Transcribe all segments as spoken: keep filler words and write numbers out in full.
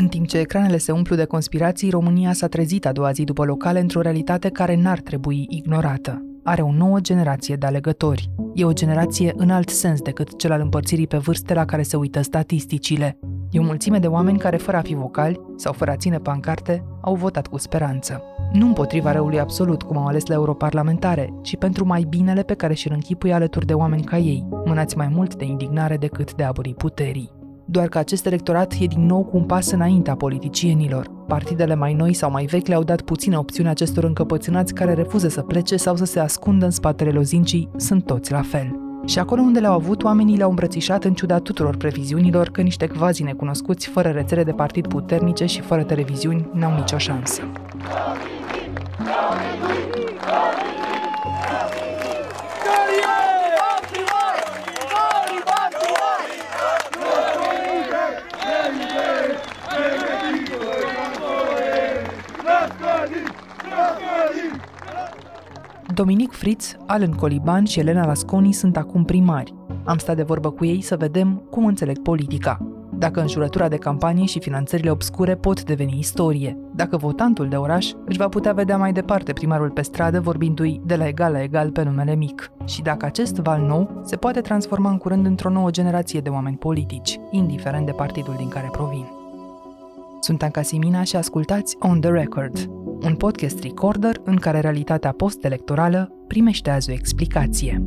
În timp ce ecranele se umplu de conspirații, România s-a trezit a doua zi după locale într-o realitate care n-ar trebui ignorată. Are o nouă generație de alegători. E o generație în alt sens decât cel al împărțirii pe vârste la care se uită statisticile. E o mulțime de oameni care, fără a fi vocali sau fără a ține pancarte, au votat cu speranță. Nu împotriva răului absolut, cum au ales la europarlamentare, ci pentru mai binele pe care și-l închipuie alături de oameni ca ei, mânați mai mult de indignare decât de aburii puterii. Doar că acest electorat e din nou cu un pas înaintea politicienilor. Partidele mai noi sau mai vechi le-au dat puțină opțiune acestor încăpățânați care refuză să plece sau să se ascundă în spatele lozincii, sunt toți la fel. Și acolo unde le-au avut, oamenii le-au îmbrățișat în ciuda tuturor previziunilor că niște cvazi necunoscuți, fără rețele de partid puternice și fără televiziuni, n-au nicio șansă. Dominic Fritz, Alan Coliban și Elena Lasconi sunt acum primari. Am stat de vorbă cu ei să vedem cum înțeleg politica. Dacă înjurătura de campanie și finanțările obscure pot deveni istorie. Dacă votantul de oraș își va putea vedea mai departe primarul pe stradă vorbindu-i de la egal la egal pe numele mic. Și dacă acest val nou se poate transforma în curând într-o nouă generație de oameni politici, indiferent de partidul din care provin. Sunt Anca Simina și ascultați On The Record, un podcast Recorder în care realitatea post-electorală primește azi o explicație.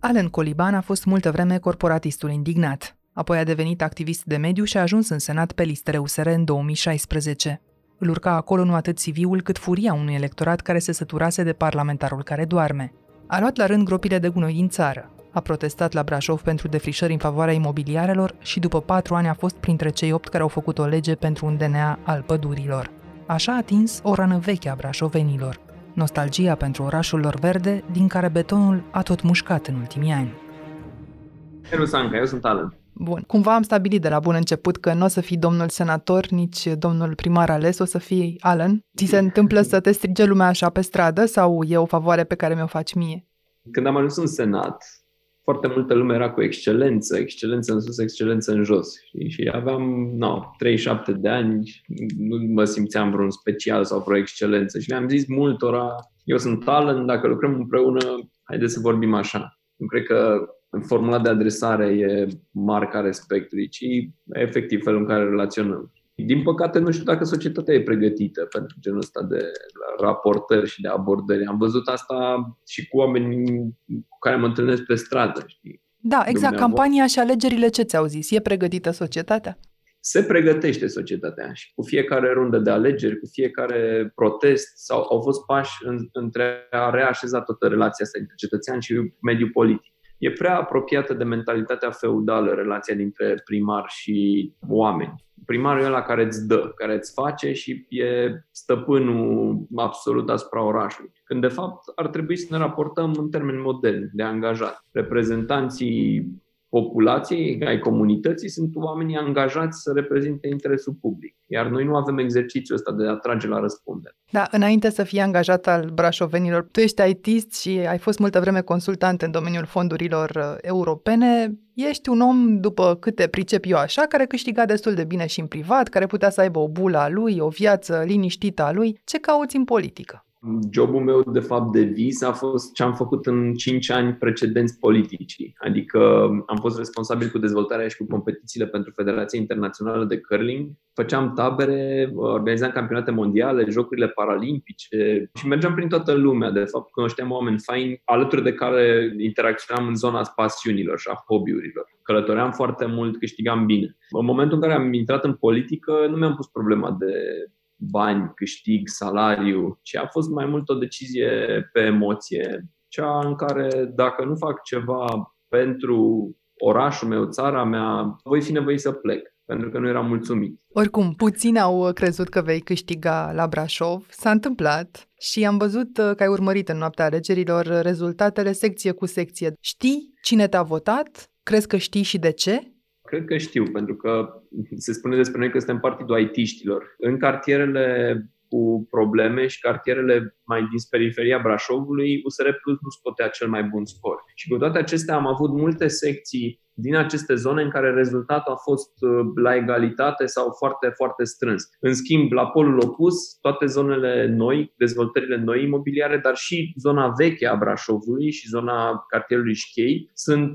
Alan Coliban a fost multă vreme corporatistul indignat, apoi a devenit activist de mediu și a ajuns în Senat pe listele U S R în două mii șaisprezece. Îl urca acolo nu atât C V-ul cât furia unui electorat care se săturase de parlamentarul care doarme. A luat la rând gropile de gunoi din țară. A protestat la Brașov pentru defrișări în favoarea imobiliarelor și după patru ani a fost printre cei opt care au făcut o lege pentru un D N A al pădurilor. Așa a atins o rană veche a brașovenilor, nostalgia pentru orașul lor verde, din care betonul a tot mușcat în ultimii ani. Servus, Anca, eu sunt Alan. Bun, cumva am stabilit de la bun început că nu o să fii domnul senator, nici domnul primar ales, o să fii Alan. Ți se întâmplă să te strige lumea așa pe stradă sau e o favoare pe care mi-o faci mie? Când am ajuns în Senat, foarte multă lume era cu excelență, excelență în sus, excelență în jos. Știi? Și aveam no, treizeci și șapte de ani, nu mă simțeam vreun special sau vreo excelență. Și le-am zis multora, eu sunt Alan, dacă lucrăm împreună, haideți să vorbim așa. Nu cred că formula de adresare e marca respectului, ci efectiv felul în care relaționăm. Din păcate, nu știu dacă societatea e pregătită pentru genul ăsta de raportări și de abordări. Am văzut asta și cu oamenii cu care mă întâlnesc pe stradă. Știi? Da, exact. Campania și alegerile, ce ți-au zis? E pregătită societatea? Se pregătește societatea și cu fiecare rundă de alegeri, cu fiecare protest, sau au fost pași în, între a reașeza toată relația asta între cetățean și mediul politic. E prea apropiată de mentalitatea feudală relația dintre primar și oameni. Primarul e ăla care îți dă, care îți face și e stăpânul absolut asupra orașului. Când, de fapt, ar trebui să ne raportăm în termeni moderni, de angajat. Reprezentanții populației, ai comunității, sunt oamenii angajați să reprezinte interesul public. Iar noi nu avem exercițiul ăsta de a trage la răspundere. Da, înainte să fii angajat al brașovenilor, tu ești I T-ist și ai fost multă vreme consultant în domeniul fondurilor europene. Ești un om, după câte pricep eu așa, care câștiga destul de bine și în privat, care putea să aibă o bulă a lui, o viață liniștită a lui. Ce cauți în politică? Jobul meu, de fapt, de vis a fost ce am făcut în cinci ani precedenți politicii. Adică am fost responsabil cu dezvoltarea și cu competițiile pentru Federația Internațională de Curling. Făceam tabere, organizam campionate mondiale, jocurile paralimpice și mergeam prin toată lumea. De fapt, cunoșteam oameni faini, alături de care interacționam în zona pasiunilor și a hobby-urilor. Călătoream foarte mult, câștigam bine. În momentul în care am intrat în politică, nu mi-am pus problema de bani, câștig, salariu, ci a fost mai mult o decizie pe emoție, cea în care dacă nu fac ceva pentru orașul meu, țara mea, voi fi nevoit să plec, pentru că nu eram mulțumit. Oricum, puțini au crezut că vei câștiga la Brașov, s-a întâmplat și am văzut că ai urmărit în noaptea alegerilor rezultatele secție cu secție. Știi cine te-a votat? Crezi că știi și de ce? Cred că știu, pentru că se spune despre noi că suntem partidul I T-știlor. În cartierele cu probleme și cartierele mai din periferia Brașovului, U S R Plus nu scotea cel mai bun scor. Și cu toate acestea am avut multe secții din aceste zone în care rezultatul a fost la egalitate sau foarte, foarte strâns. În schimb, la polul opus, toate zonele noi, dezvoltările noi imobiliare, dar și zona veche a Brașovului și zona cartierului Șchei sunt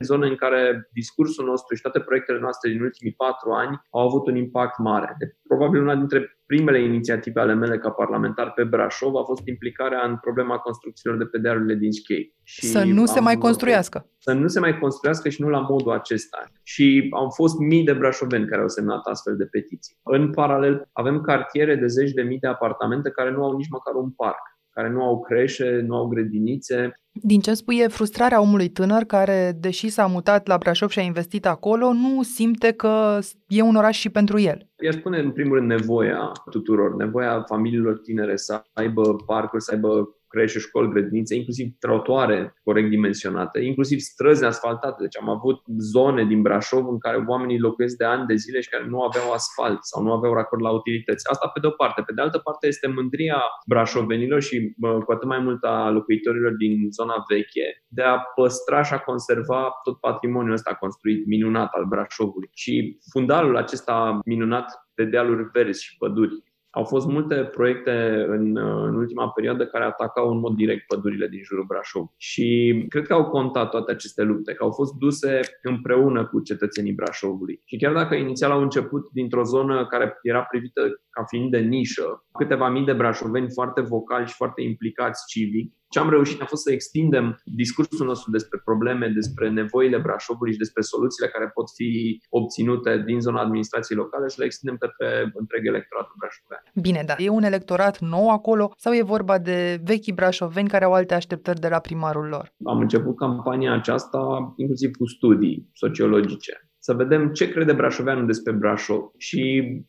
zone în care discursul nostru și toate proiectele noastre din ultimii patru ani au avut un impact mare. Probabil una dintre primele inițiative ale mele ca parlamentar pe Brașov a fost implicarea în problema construcțiilor de pe dealurile din Șchei. Să nu am, se mai construiască. Să nu se mai construiască și nu la modul acesta. Și au fost mii de brașoveni care au semnat astfel de petiții. În paralel, avem cartiere de zeci de mii de apartamente care nu au nici măcar un parc, care nu au creșe, nu au grădinițe. Din ce spui, e frustrarea omului tânăr care, deși s-a mutat la Brașov și a investit acolo, nu simte că e un oraș și pentru el. I-aș spune, în primul rând, nevoia tuturor, nevoia familiilor tinere să aibă parcuri, să aibă creșe, școli, grădinițe, inclusiv trotuare corect dimensionate, inclusiv străzi asfaltate. Deci am avut zone din Brașov în care oamenii locuiesc de ani de zile și care nu aveau asfalt sau nu aveau racord la utilități. Asta pe de o parte. Pe de altă parte este mândria brașovenilor și cu atât mai mult a locuitorilor din zona veche de a păstra și a conserva tot patrimoniul ăsta construit minunat al Brașovului. Și fundalul acesta minunat de dealuri verzi și păduri. Au fost multe proiecte în, în ultima perioadă care atacau în mod direct pădurile din jurul Brașov. Și cred că au contat toate aceste lupte, că au fost duse împreună cu cetățenii Brașovului. Și chiar dacă inițial au început dintr-o zonă care era privită ca fiind de nișă, câteva mii de brașoveni foarte vocali și foarte implicați civic, ce am reușit a fost să extindem discursul nostru despre probleme, despre nevoile Brașovului și despre soluțiile care pot fi obținute din zona administrației locale și le extindem către întreg electoratul brașovean. Bine, dar e un electorat nou acolo sau e vorba de vechi brașoveni care au alte așteptări de la primarul lor? Am început campania aceasta inclusiv cu studii sociologice. Să vedem ce crede brașoveanul despre Brașov. Și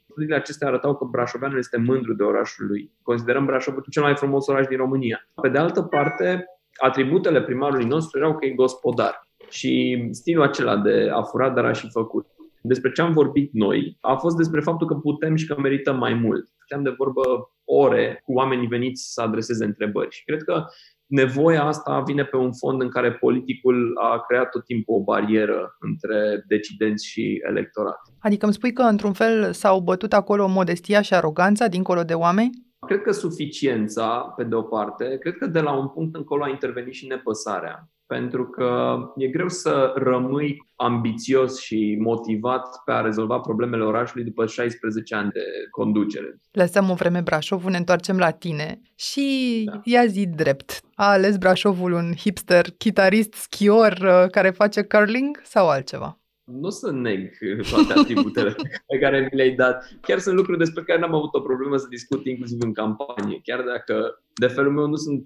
studiile acestea arătau că brașoveanul este mândru de orașul lui. Considerăm Brașovul cel mai frumos oraș din România. Pe de altă parte, atributele primarului nostru erau că e gospodar. Și stilul acela de a fura, dar a și făcut. Despre ce am vorbit noi a fost despre faptul că putem și că merităm mai mult. Puteam de vorbă ore cu oamenii veniți să adreseze întrebări. Și cred că nevoia asta vine pe un fond în care politicul a creat tot timpul o barieră între decidenți și electorat. Adică îmi spui că, într-un fel, s-au bătut acolo modestia și aroganța dincolo de oameni? Cred că suficiența, pe de o parte, cred că de la un punct încolo a intervenit și nepăsarea. Pentru că e greu să rămâi ambițios și motivat pe a rezolva problemele orașului după șaisprezece ani de conducere. Lăsăm o vreme Brașovul, ne întoarcem la tine și da. Ia zi drept. A ales Brașovul un hipster, chitarist, schior care face curling sau altceva? Nu o să neg toate atributele pe care mi le-ai dat. Chiar sunt lucruri despre care n-am avut o problemă să discut inclusiv în campanie. Chiar dacă, de felul meu, nu sunt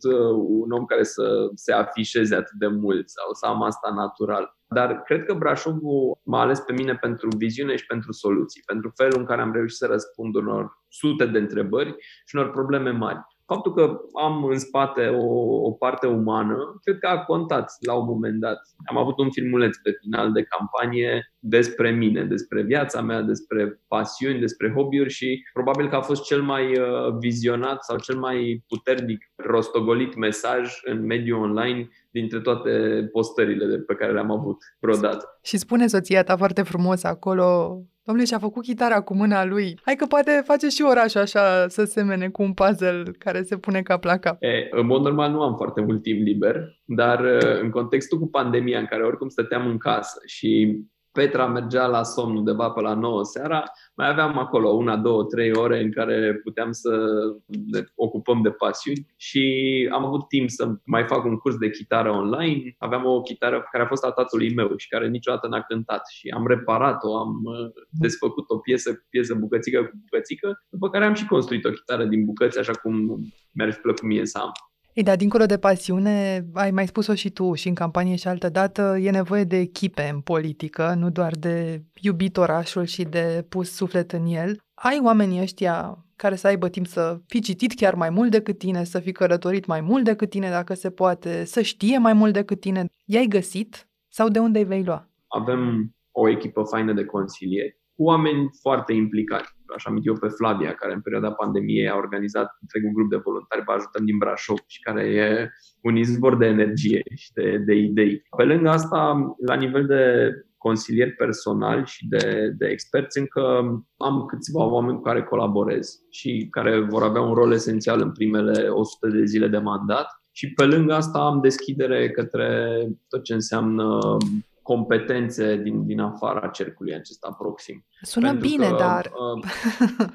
un om care să se afișeze atât de mult sau să am asta natural. Dar cred că Brașovul m-a ales pe mine pentru viziune și pentru soluții, pentru felul în care am reușit să răspund unor sute de întrebări și unor probleme mari. Faptul că am în spate o, o parte umană, cred că a contat la un moment dat. Am avut un filmuleț pe final de campanie despre mine, despre viața mea, despre pasiuni, despre hobby-uri și probabil că a fost cel mai vizionat sau cel mai puternic rostogolit mesaj în mediul online dintre toate postările pe care le-am avut vreodată. Și spune soția ta foarte frumos acolo: Dom'le, și-a făcut chitara cu mâna lui. Hai că poate face și orașul așa să semene cu un puzzle care se pune cap la cap. E, în mod normal nu am foarte mult timp liber, dar în contextul cu pandemia în care oricum stăteam în casă și Petra mergea la somn undeva pe la nouă seara, mai aveam acolo una, două, trei ore în care puteam să ne ocupăm de pasiuni și am avut timp să mai fac un curs de chitară online. Aveam o chitară care a fost a tatălui meu și care niciodată n-a cântat și am reparat-o, am desfăcut o piesă cu piesă, bucățică cu bucățică, după care am și construit o chitară din bucăți, așa cum mi-ar fi plăcut mie să am. Ei, dar dincolo de pasiune, ai mai spus-o și tu și în campanie și altă dată, e nevoie de echipe în politică, nu doar de iubit orașul și de pus suflet în el. Ai oamenii ăștia care să aibă timp să fi citit chiar mai mult decât tine, să fi călătorit mai mult decât tine dacă se poate, să știe mai mult decât tine. I-ai găsit sau de unde îi vei lua? Avem o echipă faină de consilieri, oameni foarte implicați. Așa am eu pe Flavia, care în perioada pandemiei a organizat întregul grup de voluntari, vă ajutăm din Brașov, și care e un izvor de energie și de, de idei. Pe lângă asta, la nivel de consilieri personali și de, de experți, încă am câțiva oameni cu care colaborez și care vor avea un rol esențial în primele o sută de zile de mandat. Și pe lângă asta am deschidere către tot ce înseamnă competențe din, din afara cercului acesta proxim. Sună Pentru bine, că, dar uh,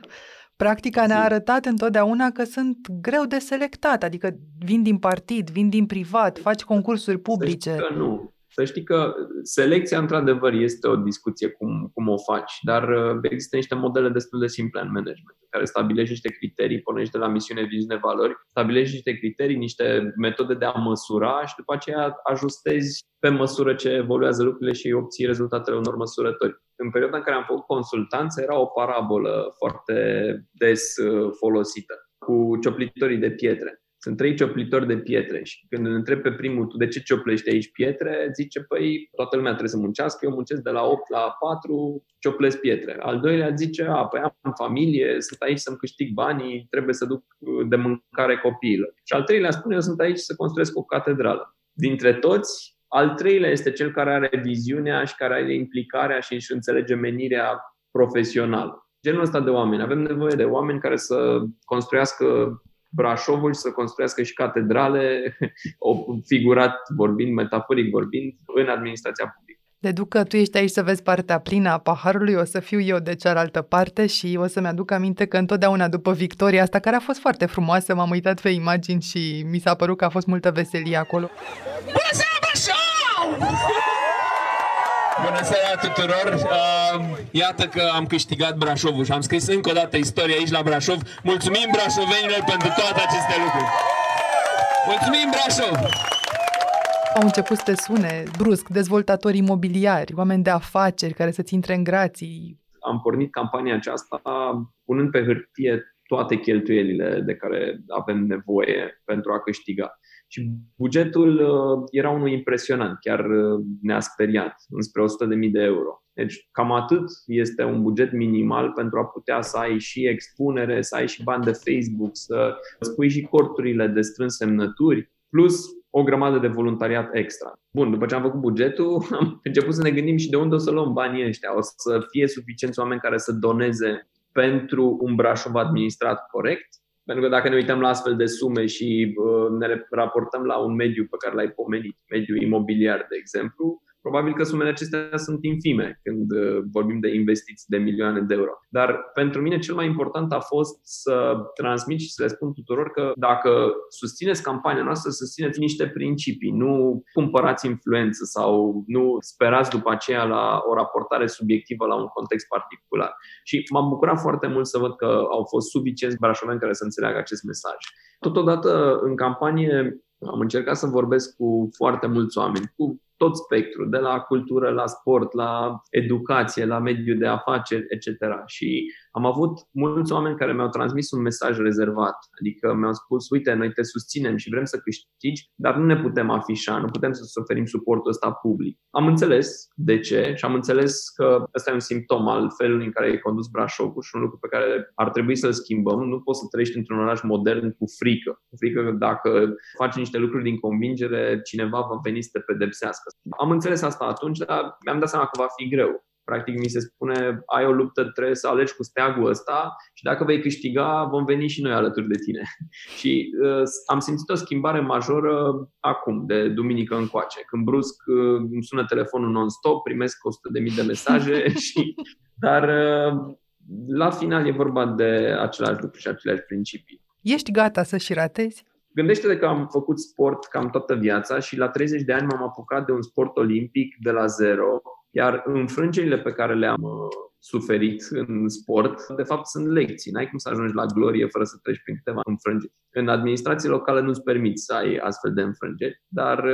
practica ne-a arătat întotdeauna că sunt greu de selectat, adică vin din partid, vin din privat, faci concursuri publice. Să știi că nu. Să știi că selecția, într-adevăr, este o discuție cum, cum o faci, dar există niște modele destul de simple în management, care stabilește niște criterii, pornește de la misiune, viziune, valori, stabilește niște criterii, niște metode de a măsura și după aceea ajustezi pe măsură ce evoluează lucrurile și obții rezultatele unor măsurători. În perioada în care am făcut consultanță, era o parabolă foarte des folosită cu cioplitorii de pietre. Sunt trei cioplitori de pietre și când îl întreb pe primul, tu de ce cioplești aici pietre, zice, păi toată lumea trebuie să muncească, eu muncesc de la opt la patru, cioplesc pietre. Al doilea zice, a, păi am familie, sunt aici să-mi câștig banii, trebuie să duc de mâncare copiilor. Și al treilea spune, eu sunt aici să construiesc o catedrală. Dintre toți, al treilea este cel care are viziunea și care are implicarea și își înțelege menirea profesională. Genul ăsta de oameni. Avem nevoie de oameni care să construiască Brașovul și să construiască și catedrale, figurat vorbind, metaforic vorbind, în administrația publică. Deduc că tu ești aici să vezi partea plină a paharului, o să fiu eu de cealaltă parte și o să-mi aduc aminte că întotdeauna după victoria asta, care a fost foarte frumoasă, m-am uitat pe imagini și mi s-a părut că a fost multă veselie acolo. Bună seara, Brașov! Bună seara tuturor! Iată că am câștigat Brașovul și am scris încă o dată istoria aici la Brașov. Mulțumim brașovenilor pentru toate aceste lucruri! Mulțumim Brașov! Au început să te sune brusc dezvoltatori imobiliari, oameni de afaceri care să-ți intre în grații. Am pornit campania aceasta punând pe hârtie toate cheltuielile de care avem nevoie pentru a câștiga. Și bugetul era unul impresionant, chiar ne-a speriat, înspre o sută de mii de euro. Deci cam atât este un buget minimal pentru a putea să ai și expunere, să ai și bani de Facebook, să îți pui și corturile de strâns semnături, plus o grămadă de voluntariat extra. Bun, după ce am făcut bugetul, am început să ne gândim și de unde o să luăm banii ăștia. O să fie suficienți oameni care să doneze pentru un Brașov administrat corect? Pentru că dacă ne uităm la astfel de sume și ne raportăm la un mediu pe care l-ai pomenit, mediul imobiliar, de exemplu, probabil că sumele acestea sunt infime când vorbim de investiții de milioane de euro. Dar pentru mine cel mai important a fost să transmit și să le spun tuturor că dacă susțineți campania noastră, susțineți niște principii, nu cumpărați influență sau nu sperați după aceea la o raportare subiectivă la un context particular. Și m-am bucurat foarte mult să văd că au fost suficienți brașoveni care să înțeleagă acest mesaj. Totodată, în campanie am încercat să vorbesc cu foarte mulți oameni, cu tot spectrul, de la cultură, la sport, la educație, la mediul de afaceri, et cetera. Și am avut mulți oameni care mi-au transmis un mesaj rezervat. Adică mi-au spus, uite, noi te susținem și vrem să câștigi, dar nu ne putem afișa, nu putem să-ți oferim suportul ăsta public. Am înțeles de ce și am înțeles că ăsta e un simptom al felului în care e condus Brașovul și un lucru pe care ar trebui să-l schimbăm. Nu poți să trăiești într-un oraș modern cu frică. Cu frică că dacă faci niște lucruri din convingere, cineva va veni să te pedepsească. Am înțeles asta atunci, dar mi-am dat seama că va fi greu. Practic mi se spune, ai o luptă, trebuie să alegi cu steagul ăsta și dacă vei câștiga, vom veni și noi alături de tine. Și uh, am simțit o schimbare majoră acum, de duminică încoace, când brusc uh, îmi sună telefonul non-stop, primesc o sută de mii de mesaje, și, dar uh, la final e vorba de același lucru și aceleași principii. Ești gata să și ratezi? Gândește-te că am făcut sport cam toată viața și la treizeci de ani m-am apucat de un sport olimpic de la zero, iar înfrângerile pe care le-am suferit în sport, de fapt, sunt lecții. N-ai cum să ajungi la glorie fără să treci prin câteva înfrângeri. În administrație locală nu-ți permiți să ai astfel de înfrângeri, dar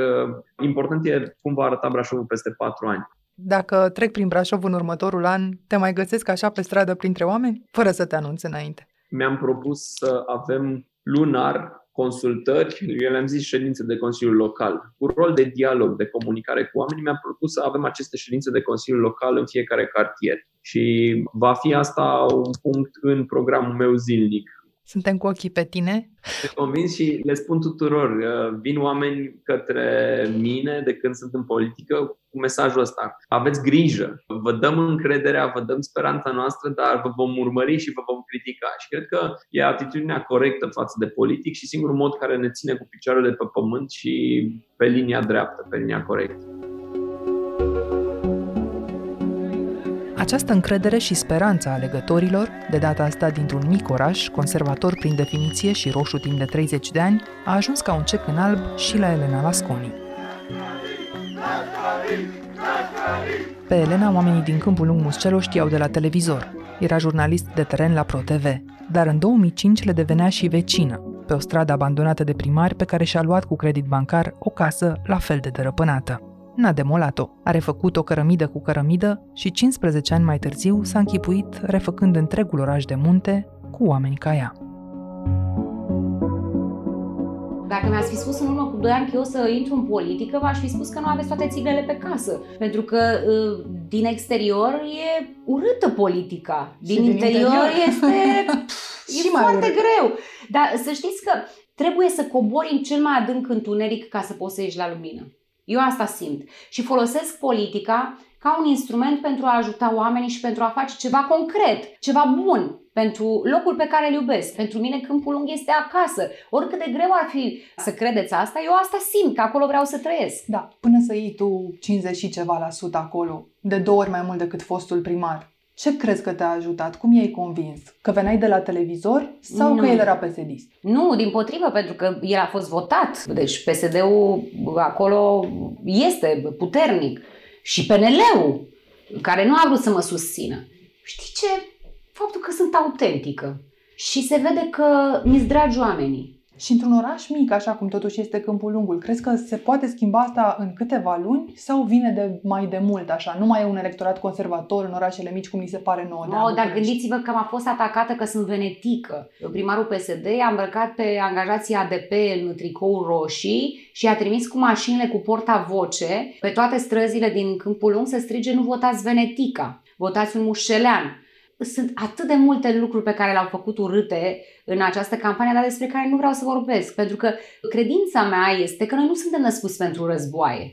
important e cum va arăta Brașovul peste patru ani. Dacă trec prin Brașov în următorul an, te mai găsesc așa pe stradă printre oameni, fără să te anunți înainte? Mi-am propus să avem lunar consultări, eu le-am zis ședințe de Consiliul Local, cu rol de dialog, de comunicare cu oamenii, mi-am propus să avem aceste ședințe de Consiliul Local în fiecare cartier. și va fi asta un punct în programul meu zilnic. Suntem cu ochii pe tine. Sunt convins și le spun tuturor, vin oameni către mine de când sunt în politică cu mesajul ăsta. Aveți grijă, vă dăm încrederea, vă dăm speranța noastră, dar vă vom urmări și vă vom critica. Și cred că e atitudinea corectă față de politic și singurul mod care ne ține cu picioarele pe pământ și pe linia dreaptă, pe linia corectă. Această încredere și speranța a alegătorilor, de data asta dintr-un mic oraș, conservator prin definiție și roșu timp de treizeci de ani, a ajuns ca un cec în alb și la Elena Lasconi. Pe Elena, oamenii din Câmpul Lung Muscel o știau de la televizor. Era jurnalist de teren la Pro T V, dar în două mii cinci le devenea și vecină, pe o stradă abandonată de primari pe care și-a luat cu credit bancar o casă la fel de dărăpânată. N-a demolat-o, a refăcut o cărămidă cu cărămidă și cincisprezece ani mai târziu s-a închipuit refăcând întregul oraș de munte cu oameni ca ea. Dacă mi-ați fi spus în urmă cu doi ani că eu să intru în politică, v-aș fi spus că nu aveți toate țiglele pe casă. Pentru că din exterior e urâtă politica, din, din interior, interior este e foarte greu. Dar să știți că trebuie să cobori în cel mai adânc întuneric ca să poți să ieși la lumină. Eu asta simt și folosesc politica ca un instrument pentru a ajuta oamenii și pentru a face ceva concret, ceva bun pentru locul pe care îl iubesc. Pentru mine Câmpul Lung este acasă. Oricât de greu ar fi să credeți asta, eu asta simt, că acolo vreau să trăiesc. Da, până să iei tu cincizeci și ceva la sută acolo, de două ori mai mult decât fostul primar. Ce crezi că te-a ajutat? Cum i-ai convins? Că veneai de la televizor sau nu, că el era P S D-ist? Nu, dimpotrivă, pentru că el a fost votat. Deci P S D-ul acolo este puternic. Și P N L-ul, care nu a vrut să mă susțină. Știi ce? Faptul că sunt autentică. Și se vede că mi-s dragi oamenii. Și într-un oraș mic, așa cum totuși este Câmpul Lungul, crezi că se poate schimba asta în câteva luni sau vine de mai de mult așa? Nu mai e un electorat conservator în orașele mici, cum ni se pare nouă. No, dar gândiți-vă că am fost atacată că sunt venetică. Primarul P S D a îmbrăcat pe angajații A D P în tricouri roșii și a trimis cu mașinile cu portavoce pe toate străzile din Câmpul Lung să strige: nu votați Venetica, votați un mușelean. Sunt atât de multe lucruri pe care le-au făcut urâte în această campanie, dar despre care nu vreau să vorbesc, pentru că credința mea este că noi nu suntem născuți pentru războaie.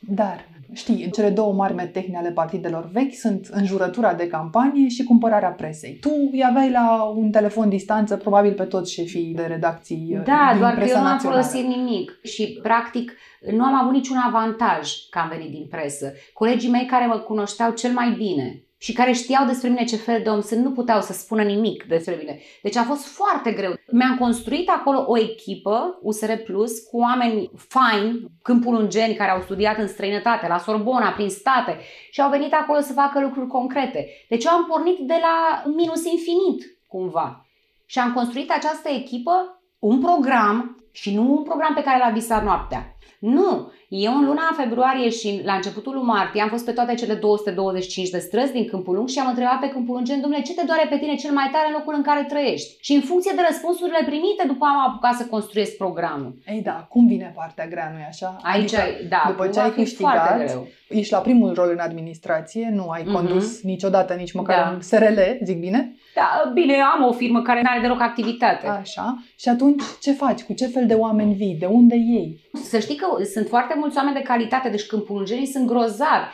Dar, știi, cele două mari metehne ale partidelor vechi sunt înjurătura de campanie și cumpărarea presei. Tu îi aveai la un telefon distanță probabil pe toți șefii de redacții. Da, doar că eu nu am folosit nimic și, practic, nu am avut niciun avantaj că am venit din presă. Colegii mei care mă cunoșteau cel mai bine și care știau despre mine ce fel de om sunt, nu puteau să spună nimic despre mine. Deci a fost foarte greu. Mi-am construit acolo o echipă, U S R Plus, cu oameni faini, câmpulungeni care au studiat în străinătate, la Sorbona, prin state, și au venit acolo să facă lucruri concrete. Deci eu am pornit de la minus infinit, cumva. Și am construit această echipă, un program, și nu un program pe care l-a visat noaptea. Nu! Eu în luna februarie și la începutul lui martie am fost pe toate cele două sute douăzeci și cinci de străzi din Câmpul Lung și am întrebat pe câmpulungeni: dom'le, ce te doare pe tine cel mai tare în locul în care trăiești? Și în funcție de răspunsurile primite, după am apucat să construiesc programul. Ei da, cum vine partea grea, nu-i așa? Aici, adică, da, după ce ai câștigat, ești la primul rol în administrație, nu ai mm-hmm. condus niciodată, nici măcar da. un S R L, zic bine? Da, bine, am o firmă care n-are deloc activitate. Așa, și atunci ce faci? Cu ce fel de oameni vii? De unde iei? Să știi că sunt foarte mulți oameni de calitate, deci câmpulungenii sunt grozavi.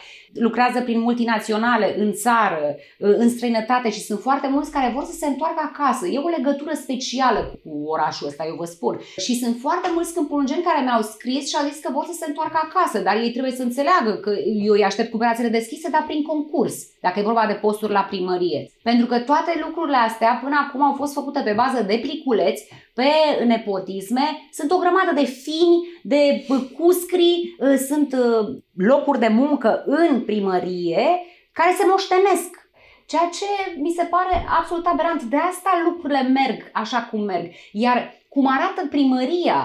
Lucrează prin multinaționale, în țară, în străinătate și sunt foarte mulți care vor să se întoarcă acasă. E o legătură specială cu orașul ăsta, eu vă spun. Și sunt foarte mulți câmpulungeni care mi-au scris și au zis că vor să se întoarcă acasă, dar ei trebuie să înțeleagă că eu îi aștept cu brațele deschise, dar prin concurs, dacă e vorba de posturi la primărie. Pentru că toate lucrurile astea până acum au fost făcute pe bază de pliculeți, pe nepotisme, sunt o grămadă de fini, de cuscri, sunt locuri de muncă în primărie care se moștenesc. Ceea ce mi se pare absolut aberant. De asta lucrurile merg așa cum merg. Iar cum arată primăria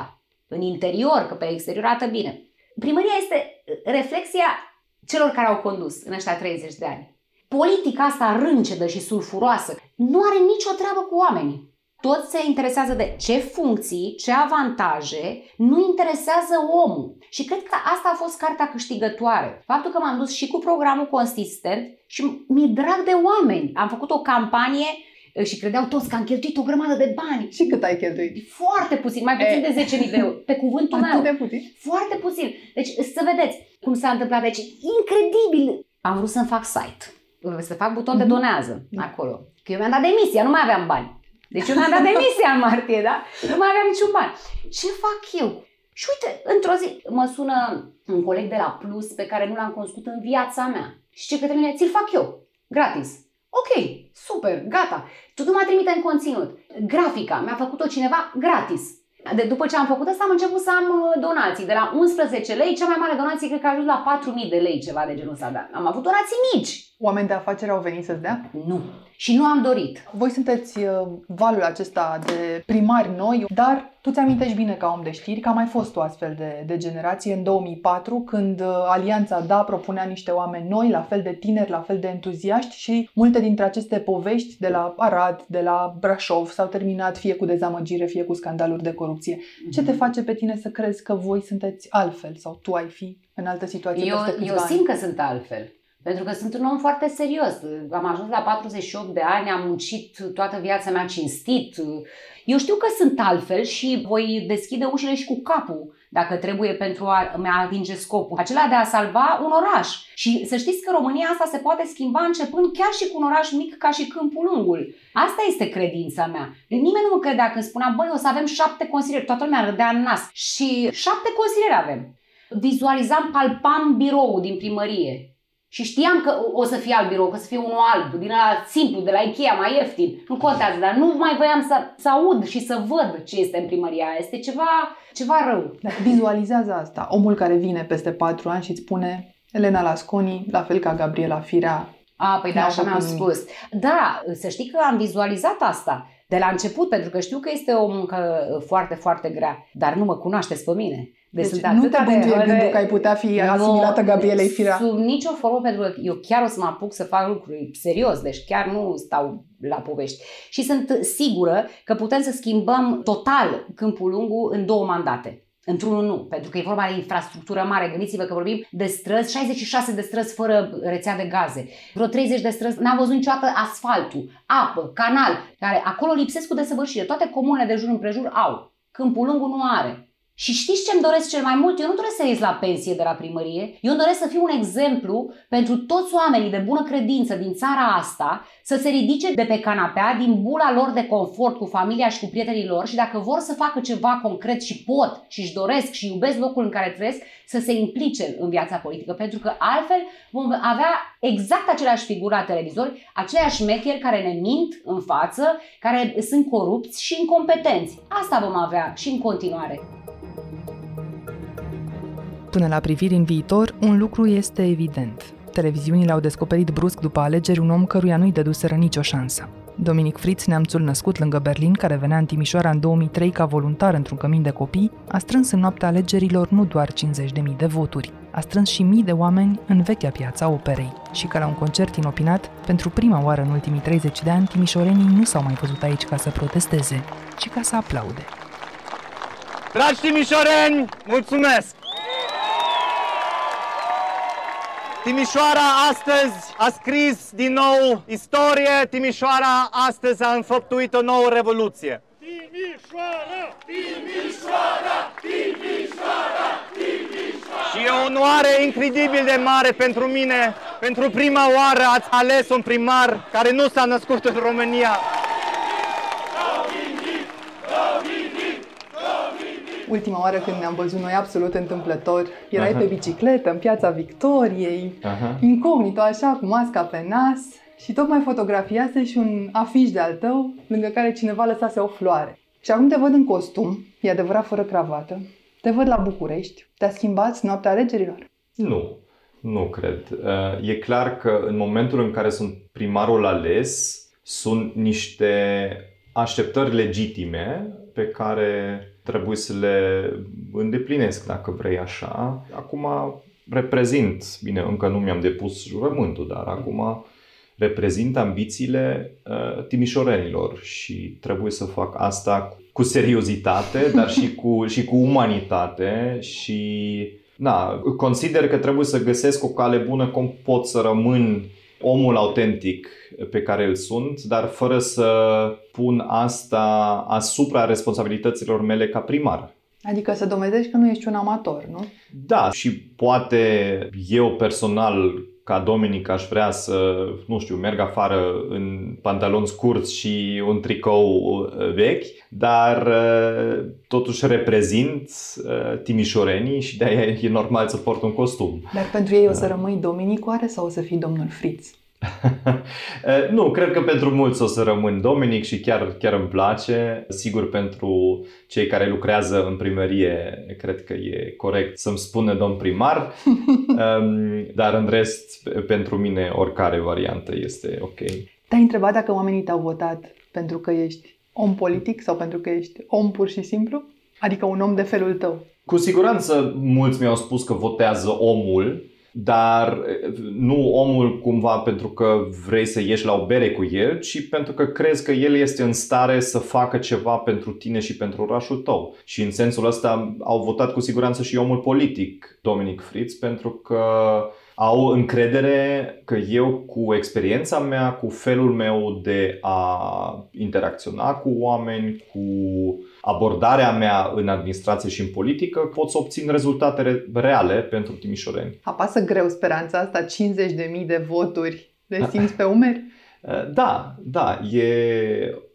în interior, că pe exterior arată bine, primăria este reflexia celor care au condus în ăștia treizeci de ani. Politica asta râncedă și sulfuroasă nu are nicio treabă cu oamenii. Toți se interesează de ce funcții, ce avantaje, nu interesează omul. Și cred că asta a fost cartea câștigătoare. Faptul că m-am dus și cu programul consistent și mi-e drag de oameni. Am făcut o campanie și credeau toți că am cheltuit o grămadă de bani. Și cât ai cheltuit? Foarte puțin, mai puțin e. de zece mii de euro, pe cuvântul meu. Atât de puțin? Foarte puțin. Deci să vedeți cum s-a întâmplat. Deci incredibil. Am vrut să-mi fac site, să fac buton de donează mm-hmm. acolo. Că eu mi-am dat demisia, nu mai aveam bani. Deci eu mi-am dat demisia în martie, da? Nu mai aveam niciun bani. Ce fac eu? Și uite, într-o zi mă sună un coleg de la Plus pe care nu l-am cunoscut în viața mea. Și ce către mine, ți-l fac eu, gratis. Ok, super, gata. Tu nu m-a trimite în conținut. Grafica, mi-a făcut-o cineva gratis. De, după ce am făcut asta, am început să am donații de la unsprezece lei, cea mai mare donație cred că a ajuns la patru mii de lei, ceva de genul ăsta, dar am avut donații mici. Oameni de afaceri au venit să-ți dea? Nu. Și nu am dorit. Voi sunteți valul acesta de primari noi, dar tu ți-amintești bine ca om de știri că a mai fost o astfel de, de generație în două mii patru, când Alianța D A propunea niște oameni noi, la fel de tineri, la fel de entuziaști și multe dintre aceste povești de la Arad, de la Brașov s-au terminat fie cu dezamăgire, fie cu scandaluri de corupție. Ce te face pe tine să crezi că voi sunteți altfel sau tu ai fi în altă situație eu, peste câțiva Eu simt ani? Că sunt altfel. Pentru că sunt un om foarte serios. Am ajuns la patruzeci și opt de ani, am muncit toată viața mea cinstit. Eu știu că sunt altfel și voi deschide ușile și cu capul, dacă trebuie, pentru a-mi atinge scopul. Acela de a salva un oraș. Și să știți că România asta se poate schimba începând chiar și cu un oraș mic ca și Câmpul Lungul. Asta este credința mea. Nimeni nu mă credea când spunea, băi, o să avem șapte consilieri. Toată lumea râdea în nas. Și șapte consilieri avem. Vizualizam, palpam biroul din primărie. Și știam că o să fie alt birou, că o să fie unul alb, din ăla simplu, de la Ikea, mai ieftin. Nu contează, dar nu mai voiam să, să aud și să văd ce este în primăria. Este ceva, ceva rău. Dar vizualizează asta. Omul care vine peste patru ani și îți spune Elena Lasconi, la fel ca Gabriela Firea. A, păi da, așa mi-am spus. Da, să știi că am vizualizat asta de la început, pentru că știu că este o muncă foarte, foarte grea. Dar nu mă cunoașteți pe mine. Deci, deci nu te gândui gândul că ai putea fi asimilată Gabrielei Firea. Sub nicio formă, pentru că eu chiar o să mă apuc să fac lucruri serios, deci chiar nu stau la povești. Și sunt sigură că putem să schimbăm total Câmpul Lungul în două mandate. Într-unul nu, pentru că e vorba de infrastructură mare. Gândiți-vă că vorbim de străzi, șaizeci și șase de străzi fără rețea de gaze. Vreo treizeci de străzi, n-am văzut niciodată asfaltul, apă, canal, care acolo lipsesc cu desăvârșire. Toate comunele de jur împrejur au. Câmpul Lungul nu are. Și știți ce-mi doresc cel mai mult? Eu nu doresc să ies la pensie de la primărie. Eu îmi doresc să fiu un exemplu pentru toți oamenii de bună credință din țara asta, să se ridice de pe canapea, din bula lor de confort cu familia și cu prietenii lor și dacă vor să facă ceva concret și pot și își doresc și iubesc locul în care trăiesc, să se implice în viața politică. Pentru că altfel vom avea exact aceleași figuri la televizor, aceiași mecheri care ne mint în față, care sunt corupți și incompetenți. Asta vom avea și în continuare. Până la priviri în viitor, un lucru este evident. Televiziunile au descoperit brusc după alegeri un om căruia nu-i dăduseră nicio șansă. Dominic Fritz, neamțul născut lângă Berlin, care venea în Timișoara în două mii trei ca voluntar într-un cămin de copii, a strâns în noaptea alegerilor nu doar cincizeci de mii de voturi, a strâns și mii de oameni în vechea Piața Operei. Și că la un concert inopinat, pentru prima oară în ultimii treizeci de ani, timișorenii nu s-au mai văzut aici ca să protesteze, ci ca să aplaude. Dragi timișoreni, mulțumesc! Timișoara astăzi a scris din nou istorie, Timișoara astăzi a înfăptuit o nouă revoluție. Timișoara! Timișoara! Timișoara! Timișoara! Și e o onoare incredibil de mare pentru mine. Pentru prima oară ați ales un primar care nu s-a născut în România. Ultima oară când ne-am văzut noi absolut întâmplător, erai uh-huh. pe bicicletă, în Piața Victoriei, uh-huh. incognito așa, cu masca pe nas și tocmai fotografiase și un afiș de-al tău lângă care cineva lăsase o floare. Și acum te văd în costum, e adevărat fără cravată, te văd la București, te-a schimbat noaptea alegerilor? Nu, nu cred. E clar că în momentul în care sunt primarul ales, sunt niște așteptări legitime pe care trebuie să le îndeplinesc, dacă vrei așa. Acum reprezint, bine, încă nu mi-am depus jurământul, dar acum reprezintă ambițiile uh, timișorenilor și trebuie să fac asta cu seriozitate, dar și cu, și cu umanitate și na, consider că trebuie să găsesc o cale bună cum pot să rămân omul autentic pe care îl sunt, dar fără să pun asta asupra responsabilităților mele ca primar. Adică să dovedești că nu ești un amator, nu? Da, și poate eu personal, ca Dominic, aș vrea să, nu știu, merg afară în pantaloni scurți și un tricou vechi, dar totuși reprezint timișorenii și de-aia e normal să port un costum. Dar pentru ei o să rămâi Dominic oare sau o să fii domnul Fritz? Nu, cred că pentru mulți o să rămân Dominic și chiar, chiar îmi place. Sigur, pentru cei care lucrează în primărie, cred că e corect să-mi spună domn primar, dar în rest, pentru mine, oricare variantă este ok. Te-ai întrebat dacă oamenii te-au votat pentru că ești om politic sau pentru că ești om pur și simplu? Adică un om de felul tău. Cu siguranță mulți mi-au spus că votează omul, dar nu omul cumva pentru că vrei să ieși la o bere cu el, ci pentru că crezi că el este în stare să facă ceva pentru tine și pentru orașul tău. Și în sensul ăsta au votat cu siguranță și omul politic, Dominic Fritz, pentru că au încredere că eu, cu experiența mea, cu felul meu de a interacționa cu oameni, cu abordarea mea în administrație și în politică, pot să obțin rezultate reale pentru timișoreni. Apasă greu speranța asta, cincizeci de mii de voturi, le simți pe umeri? Da, da, e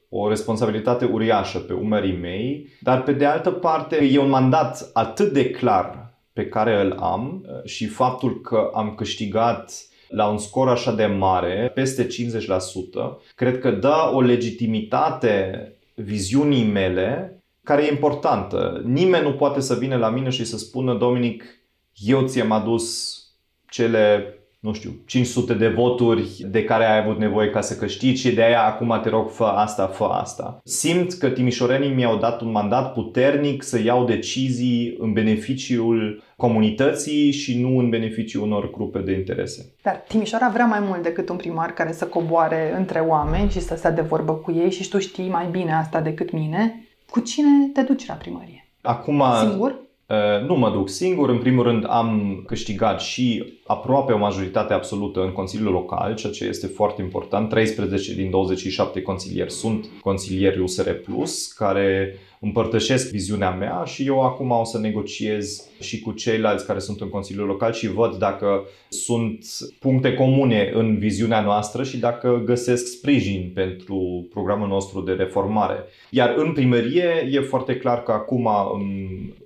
o responsabilitate uriașă pe umerii mei, dar pe de altă parte e un mandat atât de clar pe care îl am și faptul că am câștigat la un scor așa de mare, peste cincizeci la sută, cred că dă o legitimitate viziunii mele care e importantă. Nimeni nu poate să vină la mine și să spună: Dominic, eu ți-am adus cele, nu știu, cinci sute de voturi de care ai avut nevoie ca să câștigi și de aia acum te rog, fă asta, fă asta. Simt că timișorenii mi-au dat un mandat puternic să iau decizii în beneficiul comunității și nu în beneficiul unor grupe de interese. Dar Timișoara vrea mai mult decât un primar care să coboare între oameni și să stea de vorbă cu ei și tu știi mai bine asta decât mine. Cu cine te duci la primărie? Acum... Singur? Nu mă duc singur. În primul rând am câștigat și aproape o majoritate absolută în Consiliul Local, ceea ce este foarte important. treisprezece din douăzeci și șapte consilieri sunt consilieri U S R Plus, care împărtășesc viziunea mea și eu acum o să negociez și cu ceilalți care sunt în Consiliul Local și văd dacă sunt puncte comune în viziunea noastră și dacă găsesc sprijin pentru programul nostru de reformare. Iar în primărie e foarte clar că acum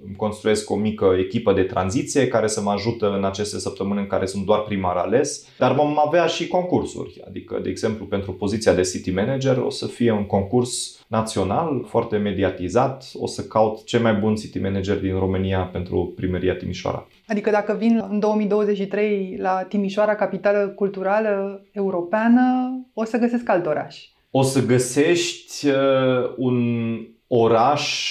îmi construiesc o mică echipă de tranziție care să mă ajută în aceste săptămâni în care sunt doar primar ales, dar vom avea și concursuri. Adică, de exemplu, pentru poziția de city manager o să fie un concurs național, foarte mediatizat. O să caut cei mai buni city manager din România pentru primăria Timișoara. Adică dacă vin în două mii douăzeci și trei la Timișoara, capitală culturală europeană, o să găsesc alt oraș. O să găsești un oraș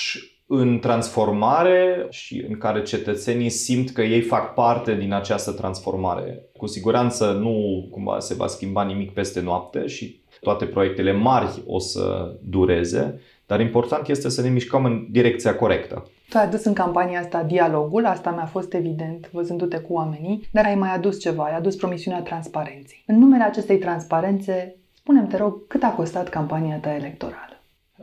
în transformare și în care cetățenii simt că ei fac parte din această transformare. Cu siguranță nu cumva se va schimba nimic peste noapte și toate proiectele mari o să dureze, dar important este să ne mișcăm în direcția corectă. Tu ai adus în campania asta dialogul, asta mi-a fost evident văzându-te cu oamenii, dar ai mai adus ceva, ai adus promisiunea transparenței. În numele acestei transparențe, spune-mi, te rog, cât a costat campania ta electorală?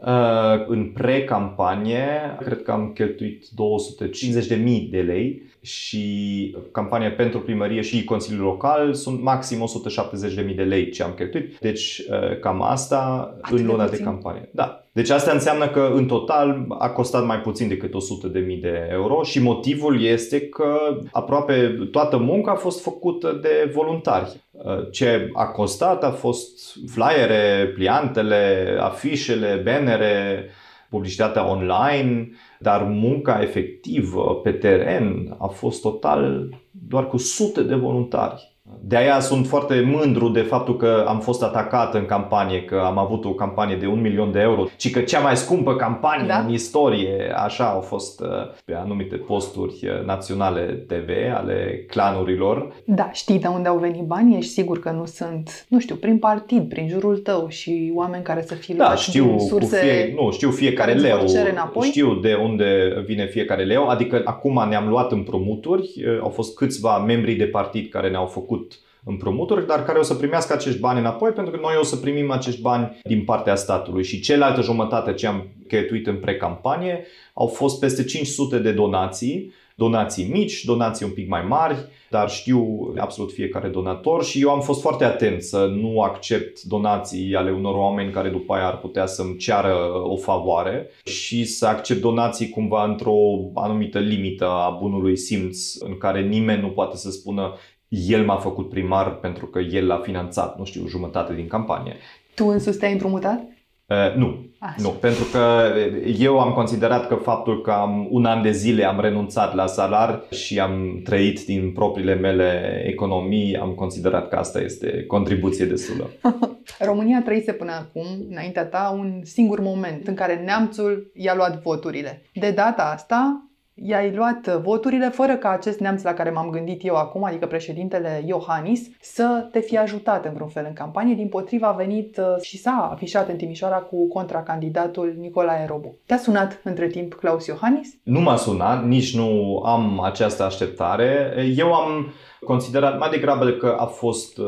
Uh, în pre-campanie, cred că am cheltuit două sute cincizeci de mii de lei și campania pentru primărie și Consiliul Local sunt maxim o sută șaptezeci de mii de lei ce am cheltuit. Deci uh, cam asta atât în luna de, de campanie. Da. Deci asta înseamnă că în total a costat mai puțin decât o sută de mii de euro și motivul este că aproape toată munca a fost făcută de voluntari. Ce a costat a fost flyere, pliantele, afișele, bannere, publicitatea online, dar munca efectivă pe teren a fost total doar cu sute de voluntari. De aia sunt foarte mândru de faptul că am fost atacat în campanie, că am avut o campanie de un milion de euro, ci că cea mai scumpă campanie da? în istorie, așa au fost pe anumite posturi naționale te ve ale clanurilor. Da, știi de unde au venit banii, ești sigur că nu sunt, nu știu, prin partid, prin jurul tău și oameni care să fie da, știu din surse fie, nu, știu fiecare leu, știu de unde vine fiecare leu, adică acum ne-am luat împrumuturi, au fost câțiva membri de partid care ne-au făcut împrumuturi, dar care o să primească acești bani înapoi, pentru că noi o să primim acești bani din partea statului. Și cealaltă jumătate ce am cheltuit în precampanie au fost peste cinci sute de donații, donații mici, donații un pic mai mari, dar știu absolut fiecare donator și eu am fost foarte atent să nu accept donații ale unor oameni care după aia ar putea să-mi ceară o favoare și să accept donații cumva într-o anumită limită a bunului simț în care nimeni nu poate să spună el m-a făcut primar pentru că el a finanțat, nu știu, jumătate din campanie. Tu însuți te-ai împrumutat? Uh, nu. nu, pentru că eu am considerat că faptul că am un an de zile am renunțat la salar și am trăit din propriile mele economii, am considerat că asta este contribuție destulă. România trăise până acum, înaintea ta, un singur moment în care neamțul i-a luat voturile. De data asta i-ai luat voturile fără ca acest neamț la care m-am gândit eu acum, adică președintele Iohannis, să te fie ajutat în vreun fel în campanie. Dimpotrivă a venit și s-a afișat în Timișoara cu contracandidatul Nicolae Robu. Te-a sunat între timp Klaus Iohannis? Nu m-a sunat, nici nu am această așteptare. Eu am considerat mai degrabă că a fost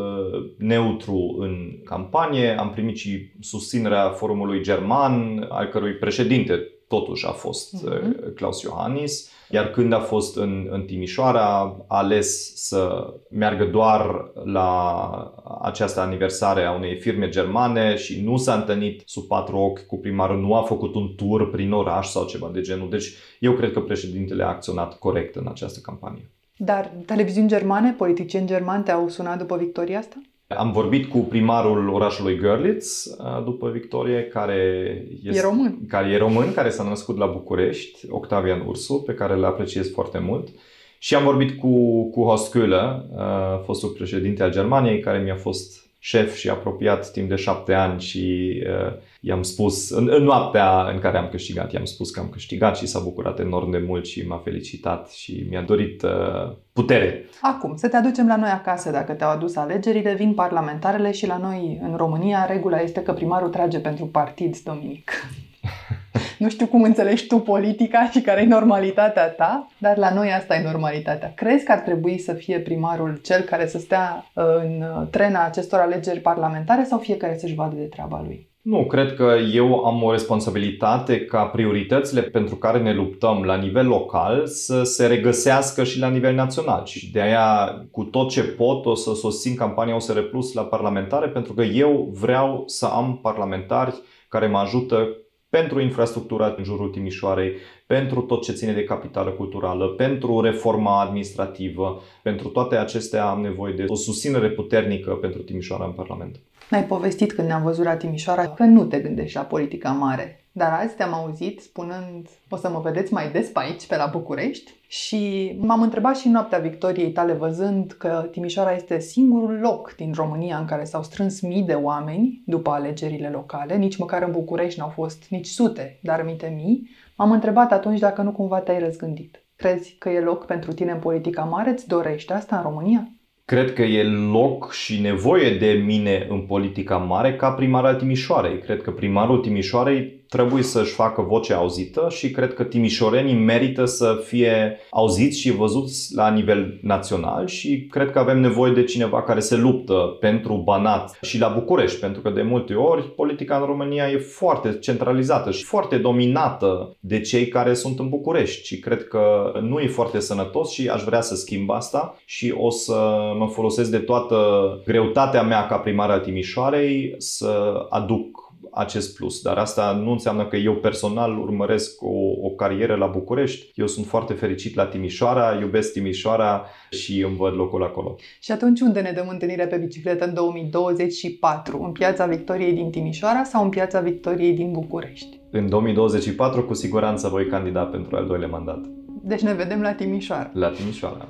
neutru în campanie. Am primit și susținerea forumului german, al cărui președinte totuși a fost uh-huh. Klaus Iohannis, iar când a fost în, în Timișoara a ales să meargă doar la această aniversare a unei firme germane și nu s-a întâlnit sub patru ochi cu primarul, nu a făcut un tur prin oraș sau ceva de genul. Deci eu cred că președintele a acționat corect în această campanie. Dar televiziuni germane, politicieni germani te-au sunat după victoria asta? Am vorbit cu primarul orașului Görlitz după victorie, care este, e român. care e român, care s-a născut la București, Octavian Ursu, pe care îl apreciez foarte mult. Și am vorbit cu, cu Horst Köhler, fostul președinte al Germaniei, care mi-a fost șef și apropiat timp de șapte ani și uh, i-am spus, în, în noaptea în care am câștigat, i-am spus că am câștigat și s-a bucurat enorm de mult și m-a felicitat și mi-a dorit uh, putere. Acum, să te aducem la noi acasă. Dacă te-au adus alegerile, vin parlamentarele și la noi în România regula este că primarul trage pentru partid, Dominic. Nu știu cum înțelegi tu politica și care e normalitatea ta, dar la noi asta e normalitatea. Crezi că ar trebui să fie primarul cel care să stea în trena acestor alegeri parlamentare sau fiecare să-și vadă de treaba lui? Nu, cred că eu am o responsabilitate ca prioritățile pentru care ne luptăm la nivel local să se regăsească și la nivel național. Și de aia, cu tot ce pot, o să susțin campania U S R Plus la parlamentare, pentru că eu vreau să am parlamentari care mă ajută pentru infrastructura în jurul Timișoarei, pentru tot ce ține de capitală culturală, pentru reforma administrativă, pentru toate acestea am nevoie de o susținere puternică pentru Timișoara în Parlament. N-ai povestit când ne-am văzut la Timișoara că nu te gândești la politica mare, dar azi te-am auzit spunând o să mă vedeți mai des pe aici, pe la București, și m-am întrebat și în noaptea victoriei tale văzând că Timișoara este singurul loc din România în care s-au strâns mii de oameni după alegerile locale, nici măcar în București n-au fost nici sute, dar mii de mii. M-am întrebat atunci dacă nu cumva te-ai răzgândit. Crezi că e loc pentru tine în politica mare? Îți dorești asta în România? Cred că e loc și nevoie de mine în politica mare ca primar al Timișoarei. Cred că primarul Timișoarei trebuie să-și facă vocea auzită și cred că timișorenii merită să fie auziți și văzuți la nivel național și cred că avem nevoie de cineva care se luptă pentru Banat și la București, pentru că de multe ori politica în România e foarte centralizată și foarte dominată de cei care sunt în București și cred că nu e foarte sănătos și aș vrea să schimb asta și o să mă folosesc de toată greutatea mea ca primar al Timișoarei să aduc acest plus, dar asta nu înseamnă că eu personal urmăresc o, o carieră la București. Eu sunt foarte fericit la Timișoara, iubesc Timișoara și îmi văd locul acolo. Și atunci unde ne dăm întâlnire pe bicicletă în două mii douăzeci și patru? În Piața Victoriei din Timișoara sau în Piața Victoriei din București? În două mii douăzeci și patru cu siguranță voi candida pentru al doilea mandat. Deci ne vedem la Timișoara. La Timișoara.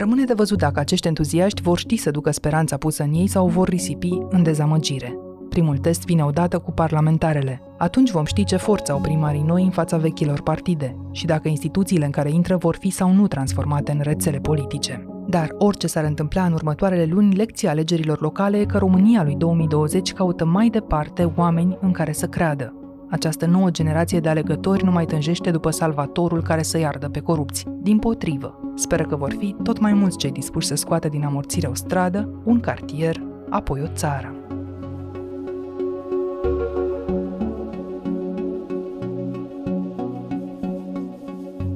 Rămâne de văzut dacă acești entuziaști vor ști să ducă speranța pusă în ei sau vor risipi în dezamăgire. Primul test vine odată cu parlamentarele. Atunci vom ști ce forță au primarii noi în fața vechilor partide și dacă instituțiile în care intră vor fi sau nu transformate în rețele politice. Dar orice s-ar întâmpla în următoarele luni, lecția alegerilor locale e că România lui două mii douăzeci caută mai departe oameni în care să creadă. Această nouă generație de alegători nu mai tânjește după salvatorul care să-i ardă pe corupți. Dimpotrivă, speră că vor fi tot mai mulți cei dispuși să scoată din amorțire o stradă, un cartier, apoi o țară.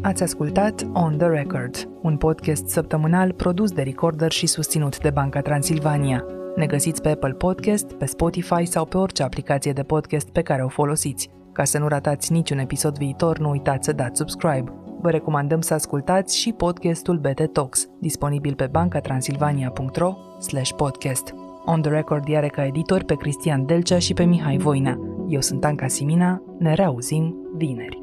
Ați ascultat On The Record, un podcast săptămânal produs de Recorder și susținut de Banca Transilvania. Ne găsiți pe Apple Podcast, pe Spotify sau pe orice aplicație de podcast pe care o folosiți. Ca să nu ratați niciun episod viitor, nu uitați să dați subscribe. Vă recomandăm să ascultați și podcastul B T Talks, disponibil pe bancatransilvania punct ro slash podcast. On The Record are ca editori pe Cristian Delcea și pe Mihai Voina. Eu sunt Anca Simina, ne reauzim vineri.